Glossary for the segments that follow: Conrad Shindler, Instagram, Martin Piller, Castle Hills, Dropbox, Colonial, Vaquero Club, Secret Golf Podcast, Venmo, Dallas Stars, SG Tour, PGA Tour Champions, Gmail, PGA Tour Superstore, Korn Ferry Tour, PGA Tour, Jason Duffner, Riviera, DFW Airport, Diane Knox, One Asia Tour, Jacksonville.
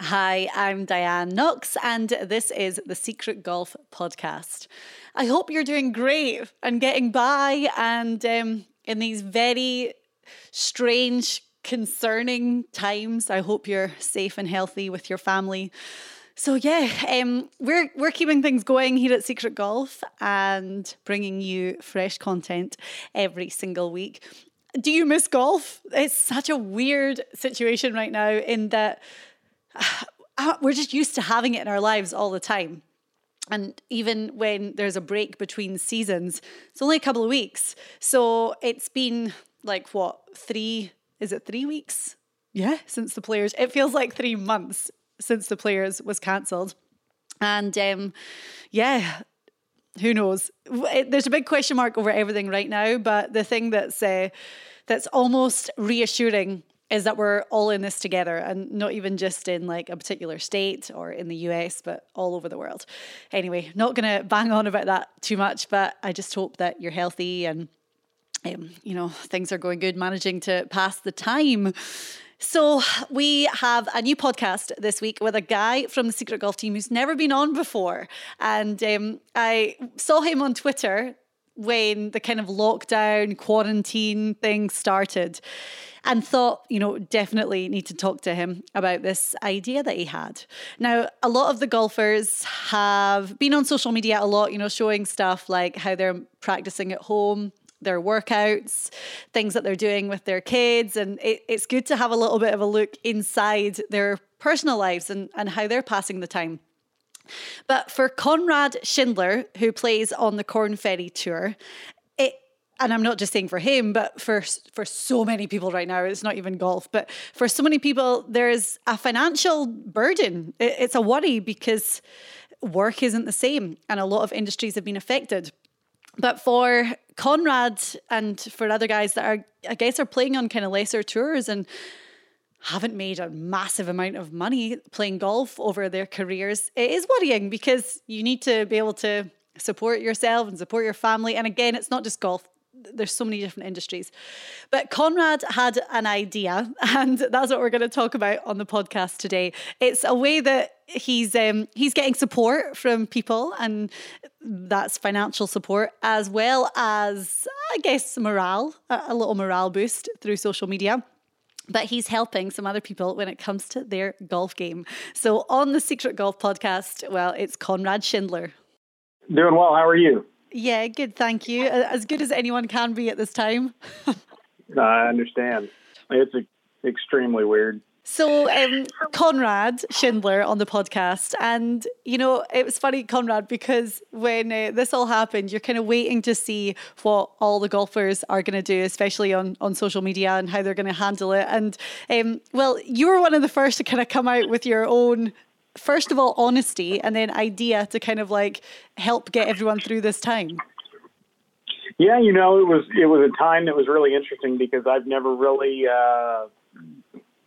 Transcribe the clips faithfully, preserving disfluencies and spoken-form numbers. Hi, I'm Diane Knox, and this is the Secret Golf Podcast. I hope you're doing great and getting by, and um, in these very strange, concerning times, I hope you're safe and healthy with your family. So yeah, um, we're we're keeping things going here at Secret Golf and bringing you fresh content every single week. Do you miss golf? It's such a weird situation right now in that uh, we're just used to having it in our lives all the time. And even when there's a break between seasons, it's only a couple of weeks. So it's been like, what, three, is it three weeks? Yeah, since the Players. It feels like three months. Since the Players was cancelled. And um, yeah, who knows? There's a big question mark over everything right now, but the thing that's, uh, that's almost reassuring is that we're all in this together, and not even just in like a particular state or in the U S, but all over the world. Anyway, not going to bang on about that too much, but I just hope that you're healthy and, um, you know, things are going good, managing to pass the time. So we have a new podcast this week with a guy from the Secret Golf team who's never been on before. And um, I saw him on Twitter when the kind of lockdown, quarantine thing started, and thought, you know, definitely need to talk to him about this idea that he had. Now, a lot of the golfers have been on social media a lot, you know, showing stuff like how they're practicing at home, their workouts, things that they're doing with their kids. And it, it's good to have a little bit of a look inside their personal lives and, and how they're passing the time. But for Conrad Shindler, who plays on the Korn Ferry Tour, it, and I'm not just saying for him, but for, for so many people right now, it's not even golf, but for so many people, there's a financial burden. It, it's a worry because work isn't the same, and a lot of industries have been affected. But for Conrad and for other guys that are, I guess, are playing on kind of lesser tours and haven't made a massive amount of money playing golf over their careers, it is worrying because you need to be able to support yourself and support your family. And again, it's not just golf. There's so many different industries. But Conrad had an idea, and that's what we're going to talk about on the podcast today. It's a way that he's um, he's getting support from people, and that's financial support as well as, I guess, morale, a little morale boost through social media. But he's helping some other people when it comes to their golf game. So on the Secret Golf Podcast, well, it's Conrad Shindler. Doing well. How are you? Yeah, good, thank you. As good as anyone can be at this time. I understand. It's extremely weird. So um, Conrad Shindler on the podcast. And, you know, it was funny, Conrad, because when uh, this all happened, you're kind of waiting to see what all the golfers are going to do, especially on, on social media, and how they're going to handle it. And, um, well, you were one of the first to kind of come out with your own, first of all, honesty, and then idea to kind of like help get everyone through this time. Yeah, you know, it was it was a time that was really interesting because I've never really, uh,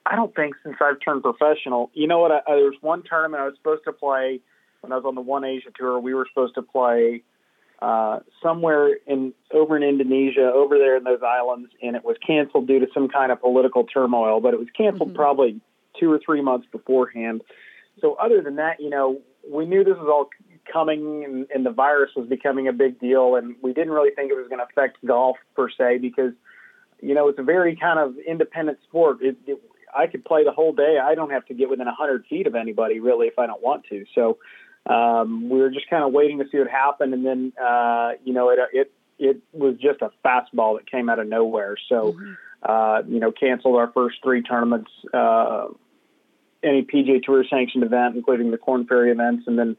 I don't think since I've turned professional, you know what, I, I, there was one tournament I was supposed to play when I was on the One Asia Tour. We were supposed to play uh, somewhere in over in Indonesia, over there in those islands, and it was canceled due to some kind of political turmoil, but it was canceled mm-hmm. probably two or three months beforehand. So other than that, you know, we knew this was all coming, and, and the virus was becoming a big deal, and we didn't really think it was going to affect golf per se because, you know, it's a very kind of independent sport. It, it, I could play the whole day. I don't have to get within one hundred feet of anybody, really, if I don't want to. So um, we were just kind of waiting to see what happened, and then, uh, you know, it, it it was just a fastball that came out of nowhere. So, mm-hmm. uh, you know, canceled our first three tournaments, uh any P G A Tour sanctioned event, including the Korn Ferry events. And then,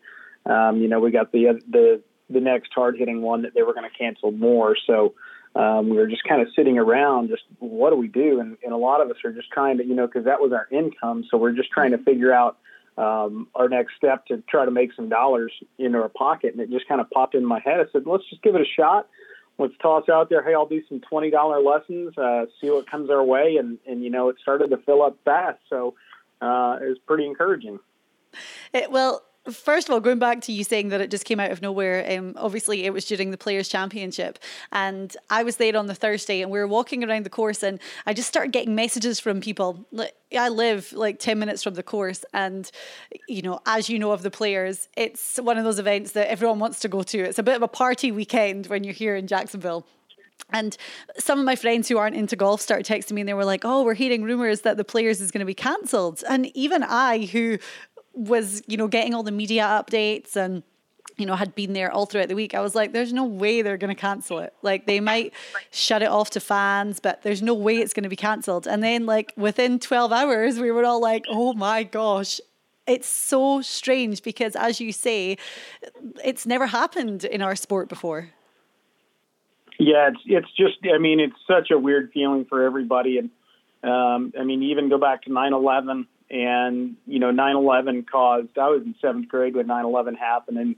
um, you know, we got the, the, the next hard hitting one that they were going to cancel more. So, um, we were just kind of sitting around, just what do we do? And, and a lot of us are just trying to, you know, cause that was our income. So we're just trying to figure out, um, our next step to try to make some dollars into our pocket. And it just kind of popped in my head. I said, let's just give it a shot. Let's toss out there. Hey, I'll do some twenty dollars lessons, uh, see what comes our way. And, and, you know, it started to fill up fast. So, Uh, it was pretty encouraging. It, well, First of all, going back to you saying that it just came out of nowhere, um, obviously it was during the Players Championship, and I was there on the Thursday and we were walking around the course and I just started getting messages from people. I live like ten minutes from the course, and you know, as you know of the Players, it's one of those events that everyone wants to go to. It's a bit of a party weekend when you're here in Jacksonville. And some of my friends who aren't into golf started texting me and they were like, oh, we're hearing rumours that the Players is going to be cancelled. And even I, who was, you know, getting all the media updates and, you know, had been there all throughout the week, I was like, there's no way they're going to cancel it. Like, they might shut it off to fans, but there's no way it's going to be cancelled. And then, like, within twelve hours, we were all like, oh my gosh. It's so strange because, as you say, it's never happened in our sport before. Yeah, it's it's just, I mean, it's such a weird feeling for everybody. And, um, I mean, even go back to nine eleven. And, you know, nine eleven caused, I was in seventh grade when nine eleven happened, and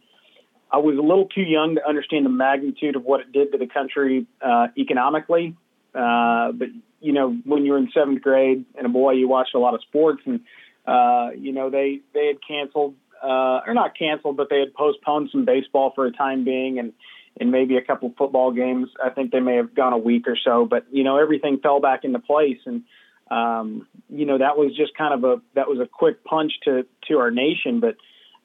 I was a little too young to understand the magnitude of what it did to the country uh, economically. Uh, but, you know, when you were in seventh grade and a boy, you watched a lot of sports, and, uh, you know, they, they had canceled, uh, or not canceled, but they had postponed some baseball for a time being, and, and maybe a couple of football games. I think they may have gone a week or so, but, you know, everything fell back into place. And, Um, you know, that was just kind of a, that was a quick punch to, to our nation. But,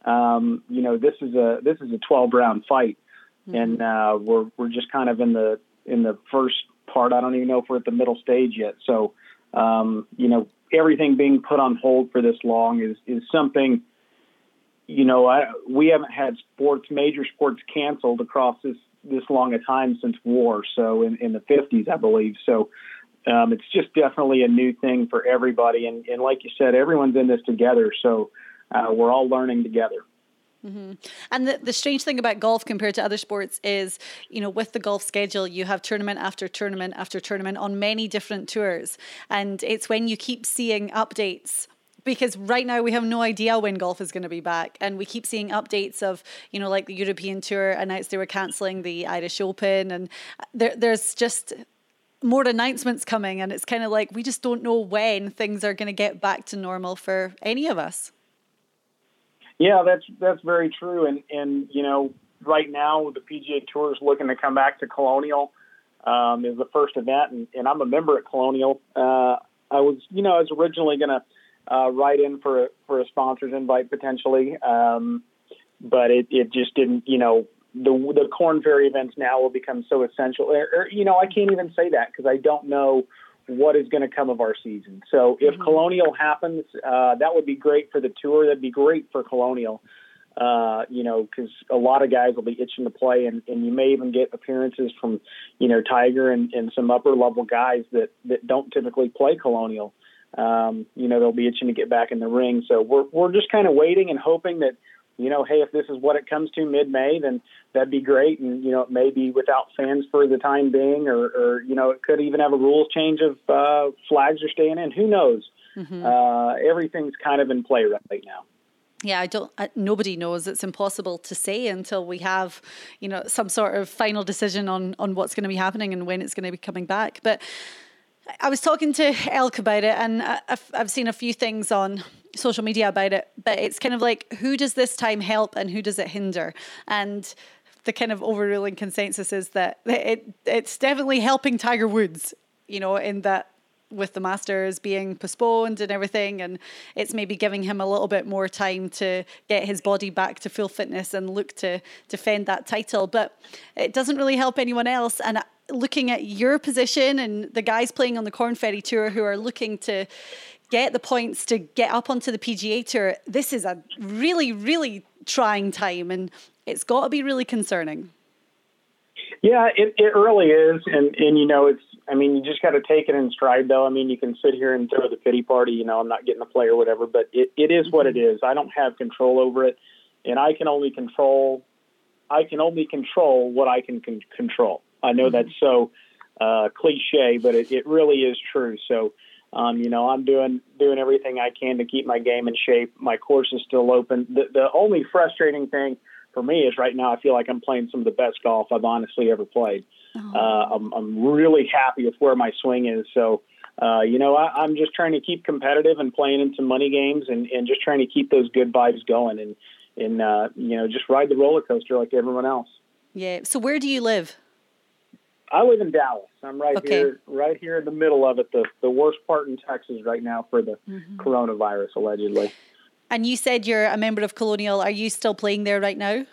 um, you know, this is a, this is a twelve round fight, mm-hmm. and, uh, we're, we're just kind of in the, in the first part. I don't even know if we're at the middle stage yet. So, um, you know, everything being put on hold for this long is, is something, you know, I, we haven't had sports, major sports canceled across this, this long a time since war. So in, in the fifties, I believe. So, Um, it's just definitely a new thing for everybody. And, and like you said, everyone's in this together. So uh, we're all learning together. Mm-hmm. And the, the strange thing about golf compared to other sports is, you know, with the golf schedule, you have tournament after tournament after tournament on many different tours. And it's when you keep seeing updates, because right now we have no idea when golf is going to be back. And we keep seeing updates of, you know, like the European Tour announced they were cancelling the Irish Open. And there, there's just more announcements coming, and it's kind of like we just don't know when things are going to get back to normal for any of us. Yeah, that's that's very true. And, and you know, right now the P G A Tour is looking to come back to Colonial um, is the first event, and, and I'm a member at Colonial. Uh, I was, you know, I was originally going to uh, write in for a, for a sponsor's invite potentially, um, but it, it just didn't, you know. The the Korn Ferry events now will become so essential. Or, or, you know, I can't even say that because I don't know what is going to come of our season. So if mm-hmm. Colonial happens, uh, that would be great for the tour. That'd be great for Colonial, uh, you know, because a lot of guys will be itching to play, and, and you may even get appearances from, you know, Tiger and, and some upper-level guys that, that don't typically play Colonial. Um, you know, they'll be itching to get back in the ring. So we're we're just kind of waiting and hoping that, you know, hey, if this is what it comes to mid-May, then that'd be great. And, you know, it may be without fans for the time being, or, or you know, it could even have a rules change of uh, flags are staying in. Who knows? Mm-hmm. Uh, everything's kind of in play right now. Yeah, I don't. Uh, nobody knows. It's impossible to say until we have, you know, some sort of final decision on, on what's going to be happening and when it's going to be coming back. But I was talking to Elk about it, and I've, I've seen a few things on social media about it, but it's kind of like, who does this time help and who does it hinder? And the kind of overruling consensus is that it it's definitely helping Tiger Woods, you know, in that with the Masters being postponed and everything, and it's maybe giving him a little bit more time to get his body back to full fitness and look to defend that title. But it doesn't really help anyone else. And looking at your position and the guys playing on the Korn Ferry Tour who are looking to get the points to get up onto the P G A Tour, this is a really, really trying time, and it's got to be really concerning. Yeah, it, it really is. And, and, you know, it's, I mean, you just got to take it in stride, though. I mean, you can sit here and throw the pity party, you know, I'm not getting a play or whatever, but it, it is what it is. I don't have control over it, and I can only control, I can only control what I can con- control. I know mm-hmm. that's so uh, cliche, but it, it really is true. So, Um, you know, I'm doing doing everything I can to keep my game in shape. My course is still open. The, the only frustrating thing for me is right now I feel like I'm playing some of the best golf I've honestly ever played. Oh. Uh, I'm, I'm really happy with where my swing is. So uh, you know, I, I'm just trying to keep competitive and playing in some money games and, and just trying to keep those good vibes going and, and uh, you know, just ride the roller coaster like everyone else. Yeah. So where do you live? I live in Dallas. I'm right okay. here, right here in the middle of it. The, the worst part in Texas right now for the mm-hmm. coronavirus, allegedly. And you said you're a member of Colonial. Are you still playing there right now?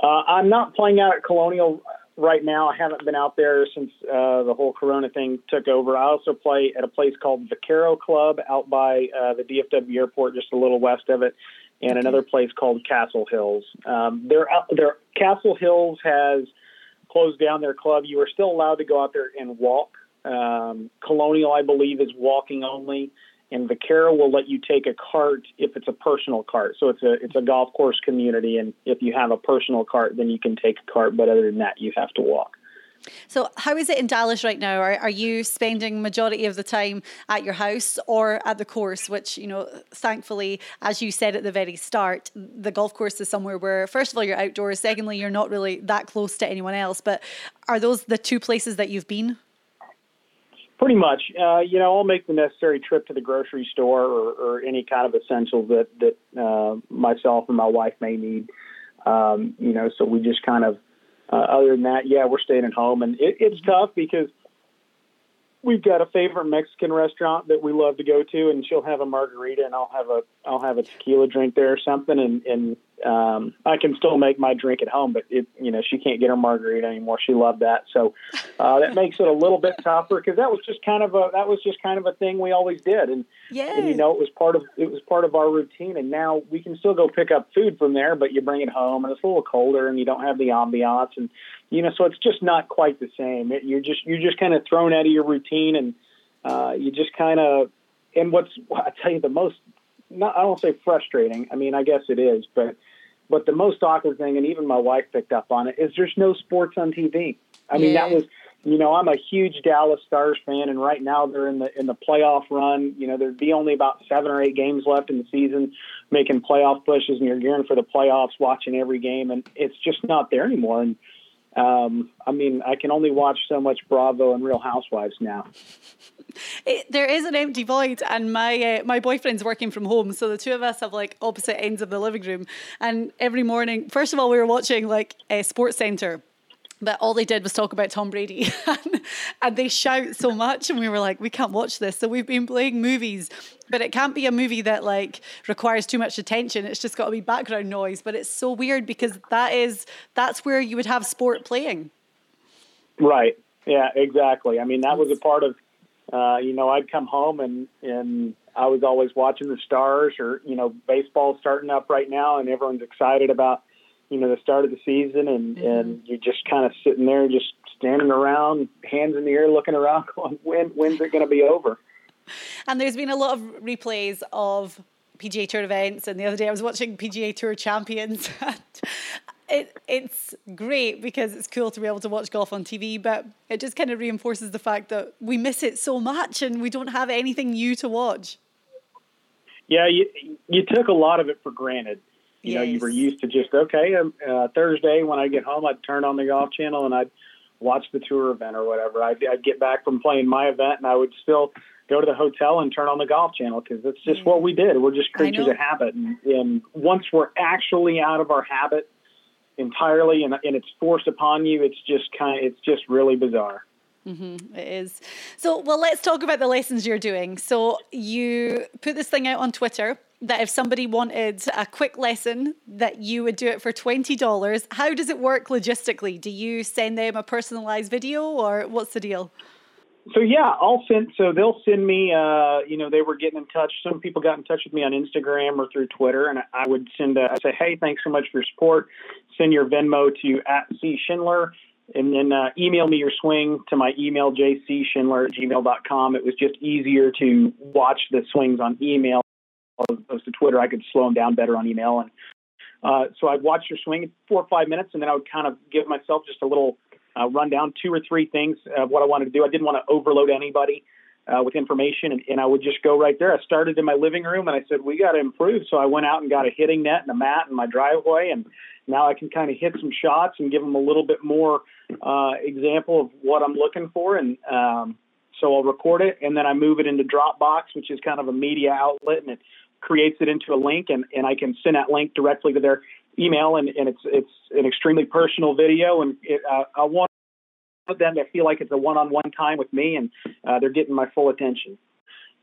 Uh, I'm not playing out at Colonial right now. I haven't been out there since uh, the whole Corona thing took over. I also play at a place called Vaquero Club out by uh, the D F W Airport, just a little west of it, and okay. another place called Castle Hills. Um, they're, they're, Castle Hills has closed down their club. You are still allowed to go out there and walk. Um, Colonial, I believe, is walking only. And Vaquero will let you take a cart if it's a personal cart. So it's a it's a golf course community, and if you have a personal cart, then you can take a cart. But other than that, you have to walk. So how is it in Dallas right now? Are, are you spending majority of the time at your house or at the course, which, you know, thankfully, as you said at the very start, the golf course is somewhere where, first of all, you're outdoors. Secondly, you're not really that close to anyone else. But are those the two places that you've been? Pretty much. Uh, you know, I'll make the necessary trip to the grocery store or, or any kind of essentials that, that uh, myself and my wife may need. Um, you know, so we just kind of, uh, other than that, yeah, we're staying at home. And it, it's tough because we've got a favorite Mexican restaurant that we love to go to, and she'll have a margarita and I'll have a I'll have a tequila drink there or something. And, and um, I can still make my drink at home, but it, you know, she can't get her margarita anymore. She loved that. So uh, that makes it a little bit tougher because that was just kind of a, that was just kind of a thing we always did. And, yeah. and, you know, it was part of, it was part of our routine, and now we can still go pick up food from there, but you bring it home and it's a little colder and you don't have the ambiance, and, you know, so it's just not quite the same. It, you're just, you're just kind of thrown out of your routine, and uh, you just kind of, and what's, I tell you the most, not, I don't say frustrating. I mean, I guess it is, but, but the most awkward thing, and even my wife picked up on it, is there's no sports on T V. I mean, yeah. that was, you know, I'm a huge Dallas Stars fan, and right now they're in the, in the playoff run. You know, there'd be only about seven or eight games left in the season, making playoff pushes, and you're gearing for the playoffs, watching every game, and it's just not there anymore. And, Um, I mean, I can only watch so much Bravo and Real Housewives now. It, there is an empty void, and my uh, my boyfriend's working from home, so the two of us have like opposite ends of the living room. And every morning, first of all, we were watching like a Sports Centre, but all they did was talk about Tom Brady, and, and they shout so much, and we were like, we can't watch this. So we've been playing movies. But it can't be a movie that like requires too much attention. It's just got to be background noise. But it's so weird because that is that's where you would have sport playing. Right. Yeah, exactly. I mean, that was a part of, uh, you know, I'd come home and, and I was always watching the Stars, or, you know, baseball starting up right now, and everyone's excited about, you know, the start of the season, and, mm-hmm. and you're just kind of sitting there just standing around, hands in the air, looking around going, when, when's it going to be over? And there's been a lot of replays of P G A Tour events. And the other day I was watching P G A Tour Champions. And it, it's great because it's cool to be able to watch golf on T V, but it just kind of reinforces the fact that we miss it so much and we don't have anything new to watch. Yeah, you, you took a lot of it for granted. You yes. know, you were used to just, okay, uh, Thursday when I get home, I'd turn on the golf channel and I'd watch the tour event or whatever. I'd, I'd get back from playing my event and I would still go to the hotel and turn on the golf channel because that's just yeah. what we did. We're just creatures of habit. And, and once we're actually out of our habit entirely and, and it's forced upon you, it's just kind of, it's just really bizarre. Mm-hmm, it is. So, well, let's talk about the lessons you're doing. So you put this thing out on Twitter that if somebody wanted a quick lesson that you would do it for twenty dollars. How does it work logistically? Do you send them a personalized video or what's the deal? So, yeah, I'll send, so they'll send me, uh, you know, they were getting in touch. Some people got in touch with me on Instagram or through Twitter, and I would send a, I'd say, hey, thanks so much for your support. Send your Venmo to at C Shindler, and then uh, email me your swing to my email, j c shindler at gmail dot com. It was just easier to watch the swings on email as opposed to Twitter. I could slow them down better on email. And uh, so I'd watch your swing four or five minutes, and then I would kind of give myself just a little Uh, run down two or three things of what I wanted to do. I didn't want to overload anybody uh, with information, and, and I would just go right there. I started in my living room, and I said, we got to improve. So I went out and got a hitting net and a mat in my driveway, and now I can kind of hit some shots and give them a little bit more uh, example of what I'm looking for. And um, So I'll record it, and then I move it into Dropbox, which is kind of a media outlet, and it creates it into a link, and, and I can send that link directly to their email, and, and it's it's an extremely personal video, and it, uh, I want them to feel like it's a one-on-one time with me, and uh, they're getting my full attention.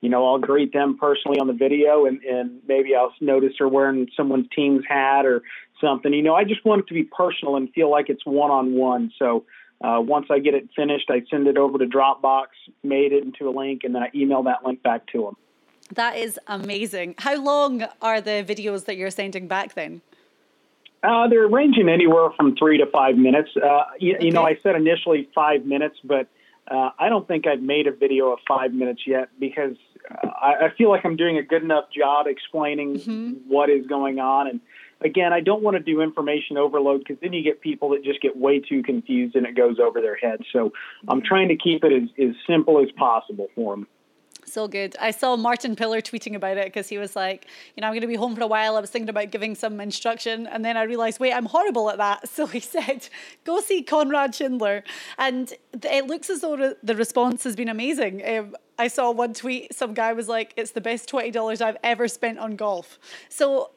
You know, I'll greet them personally on the video, and, and maybe I'll notice they're wearing someone's team's hat or something. You know, I just want it to be personal and feel like it's one-on-one. So uh, once I get it finished, I send it over to Dropbox, made it into a link, and then I email that link back to them. That is amazing. How long are the videos that you're sending back then? Uh, they're ranging anywhere from three to five minutes. Uh, you, okay. you know, I said initially five minutes, but Uh, I don't think I've made a video of five minutes yet because uh, I, I feel like I'm doing a good enough job explaining mm-hmm. what is going on. And again, I don't want to do information overload because then you get people that just get way too confused and it goes over their head. So I'm trying to keep it as, as simple as possible for them. So good. I saw Martin Piller tweeting about it because he was like, you know, I'm going to be home for a while. I was thinking about giving some instruction. And then I realized, wait, I'm horrible at that. So he said, go see Conrad Shindler. And it looks as though re- the response has been amazing. Um, I saw one tweet. Some guy was like, it's the best twenty dollars I've ever spent on golf. So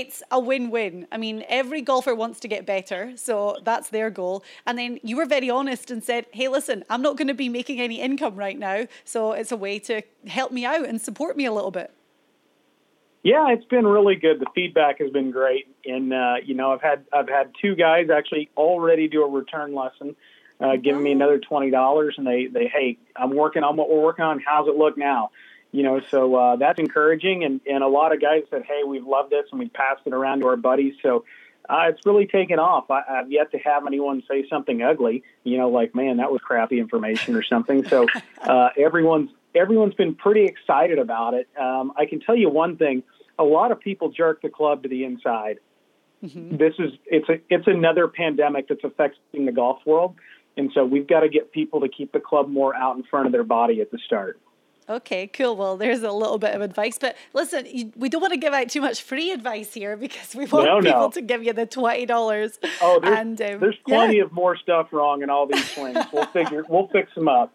it's a win-win. I mean, every golfer wants to get better, so that's their goal. And then you were very honest and said, hey, listen, I'm not going to be making any income right now, so it's a way to help me out and support me a little bit. Yeah, it's been really good. The feedback has been great. And, uh, you know, I've had I've had two guys actually already do a return lesson, uh, giving me another twenty dollars, and they, they, hey, I'm working on what we're working on. How's it look now? You know, so uh, that's encouraging. And, and a lot of guys said, hey, we've loved this, and we passed it around to our buddies. So uh, it's really taken off. I, I've yet to have anyone say something ugly, you know, like, man, that was crappy information or something. So uh, everyone's everyone's been pretty excited about it. Um, I can tell you one thing. A lot of people jerk the club to the inside. Mm-hmm. This is it's a, it's another pandemic that's affecting the golf world. And so we've got to get people to keep the club more out in front of their body at the start. Okay, cool. Well, there's a little bit of advice, but listen, you, we don't want to give out too much free advice here because we want no, people no. to give you the twenty dollars. Oh, there's, and, um, there's plenty yeah. of more stuff wrong in all these swings. We'll figure, we'll fix them up.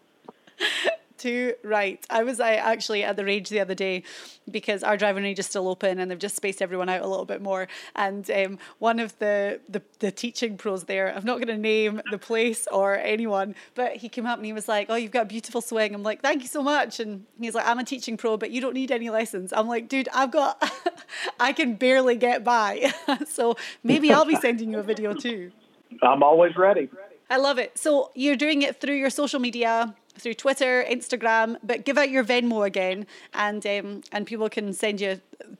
Too right. I was I actually at the range the other day because our driving range is still open and they've just spaced everyone out a little bit more. And um, one of the, the the teaching pros there, I'm not going to name the place or anyone, but he came up and he was like, oh, you've got a beautiful swing. I'm like, thank you so much. And he's like, I'm a teaching pro, but you don't need any lessons. I'm like, dude, I've got, I can barely get by. So maybe I'll be sending you a video too. I'm always ready. I love it. So you're doing it through your social media, through Twitter, Instagram, but give out your Venmo again, and um, and people can send you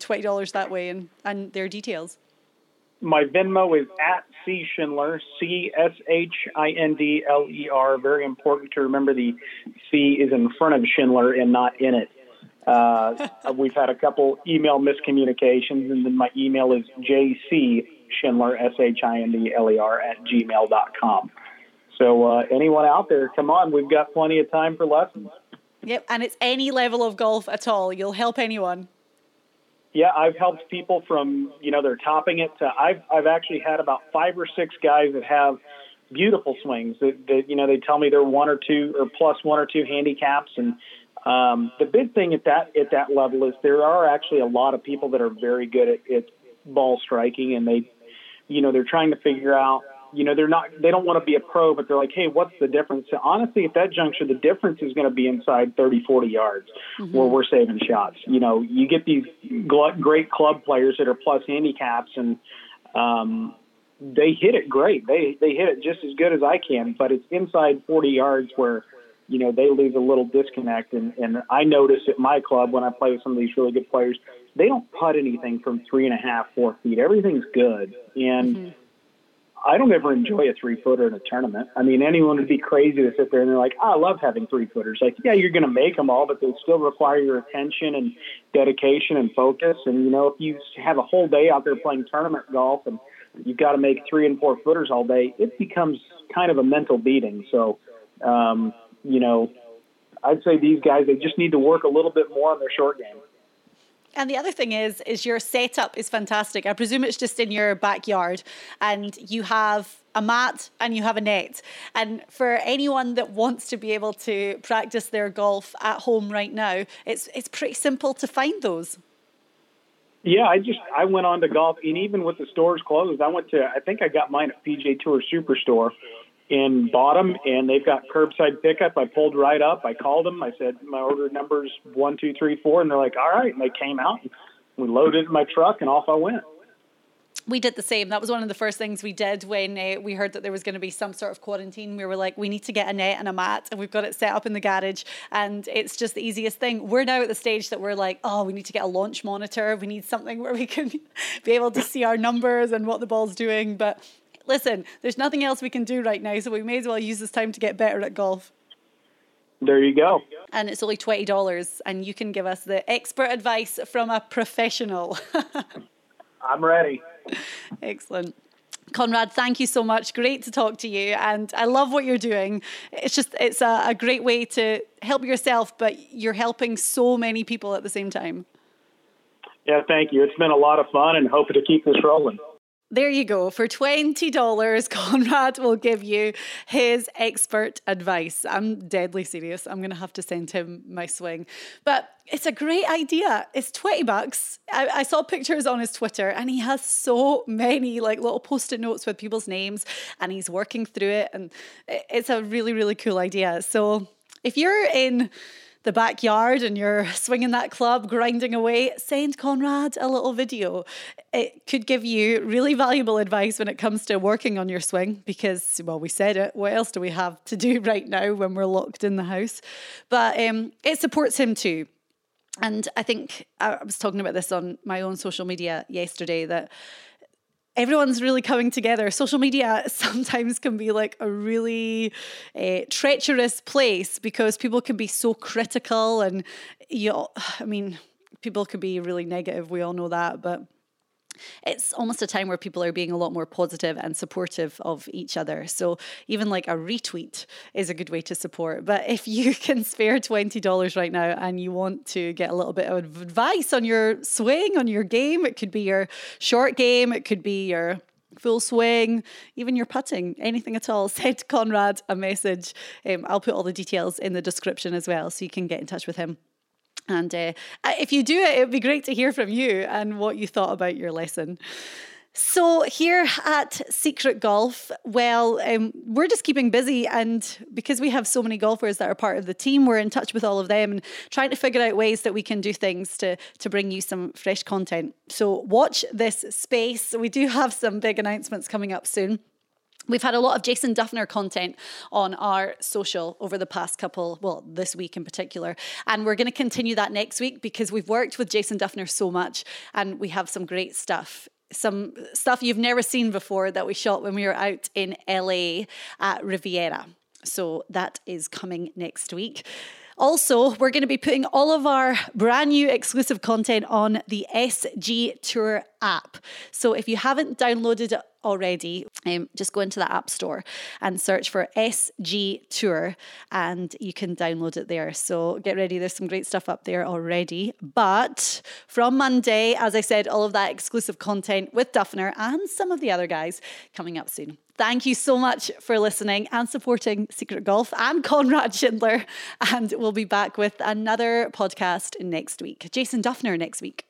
twenty dollars that way and, and their details. My Venmo is at C Shindler, C S H I N D L E R. Very important to remember the C is in front of Shindler and not in it. Uh, we've had a couple email miscommunications, and then my email is J C Shindler, S H I N D L E R, at gmail dot com. So uh, anyone out there, come on. We've got plenty of time for lessons. Yep, and it's any level of golf at all. You'll help anyone. Yeah, I've helped people from, you know, they're topping it to, I've, I've actually had about five or six guys that have beautiful swings. That, that you know, they tell me they're one or two or plus one or two handicaps. And um, the big thing at that at that level is there are actually a lot of people that are very good at, at ball striking, and they, you know, they're trying to figure out, you know, they're not, they don't want to be a pro, but they're like, hey, what's the difference? So honestly, at that juncture, the difference is going to be inside thirty, forty yards mm-hmm. where we're saving shots. You know, you get these great club players that are plus handicaps, and um, they hit it great. They, they hit it just as good as I can, but it's inside forty yards where, you know, they lose a little disconnect. And, and I notice at my club when I play with some of these really good players, they don't putt anything from three and a half, four feet. Everything's good. And, mm-hmm. I don't ever enjoy a three-footer in a tournament. I mean, anyone would be crazy to sit there and they're like, oh, I love having three-footers. Like, yeah, you're going to make them all, but they still require your attention and dedication and focus. And, you know, if you have a whole day out there playing tournament golf and you've got to make three- and four-footers all day, it becomes kind of a mental beating. So, um, you know, I'd say these guys, they just need to work a little bit more on their short game. And the other thing is, is your setup is fantastic. I presume it's just in your backyard and you have a mat and you have a net. And for anyone that wants to be able to practice their golf at home right now, it's it's pretty simple to find those. Yeah, I just I went on to golf, and even with the stores closed, I went to I think I got mine at P G A Tour Superstore in Bottom, and they've got curbside pickup. I pulled right up. I called them. I said my order number's one, two, three, four, and they're like, all right. And they came out. And we loaded in my truck, and off I went. We did the same. That was one of the first things we did when uh, we heard that there was going to be some sort of quarantine. We were like, we need to get a net and a mat, and we've got it set up in the garage, and it's just the easiest thing. We're now at the stage that we're like, oh, we need to get a launch monitor. We need something where we can be able to see our numbers and what the ball's doing. But listen, there's nothing else we can do right now, so we may as well use this time to get better at golf. There you go. And it's only twenty dollars, and you can give us the expert advice from a professional. I'm ready. Excellent. Conrad, thank you so much. Great to talk to you. And I love what you're doing. It's just, it's a, a great way to help yourself, but you're helping so many people at the same time. Yeah, thank you. It's been a lot of fun, and hoping to keep this rolling. There you go. For twenty dollars, Conrad will give you his expert advice. I'm deadly serious. I'm going to have to send him my swing. But it's a great idea. It's twenty bucks. I, I saw pictures on his Twitter, and he has so many like little post-it notes with people's names, and he's working through it. And it's a really, really cool idea. So if you're in the backyard and you're swinging that club, grinding away, send Conrad a little video. It could give you really valuable advice when it comes to working on your swing because, well, we said it. What else do we have to do right now when we're locked in the house? But um, it supports him too. And I think I was talking about this on my own social media yesterday that everyone's really coming together. Social media sometimes can be like a really uh, treacherous place because people can be so critical and, you know, I mean, people can be really negative. We all know that, but it's almost a time where people are being a lot more positive and supportive of each other. So even like a retweet is a good way to support. But if you can spare twenty dollars right now and you want to get a little bit of advice on your swing, on your game, it could be your short game, it could be your full swing, even your putting, anything at all, send Conrad a message. Um, I'll put all the details in the description as well so you can get in touch with him. And uh, if you do it, it would be great to hear from you and what you thought about your lesson. So here at Secret Golf, well, um, we're just keeping busy. And because we have so many golfers that are part of the team, we're in touch with all of them and trying to figure out ways that we can do things to, to bring you some fresh content. So watch this space. We do have some big announcements coming up soon. We've had a lot of Jason Duffner content on our social over the past couple, well, this week in particular. And we're going to continue that next week because we've worked with Jason Duffner so much and we have some great stuff. Some stuff you've never seen before that we shot when we were out in L A at Riviera. So that is coming next week. Also, we're going to be putting all of our brand new exclusive content on the S G Tour app. So if you haven't downloaded it already, um, just go into the app store and search for S G Tour and you can download it there. So get ready. There's some great stuff up there already. But from Monday, as I said, all of that exclusive content with Duffner and some of the other guys coming up soon. Thank you so much for listening and supporting Secret Golf and Conrad Shindler. And we'll be back with another podcast next week. Jason Duffner next week.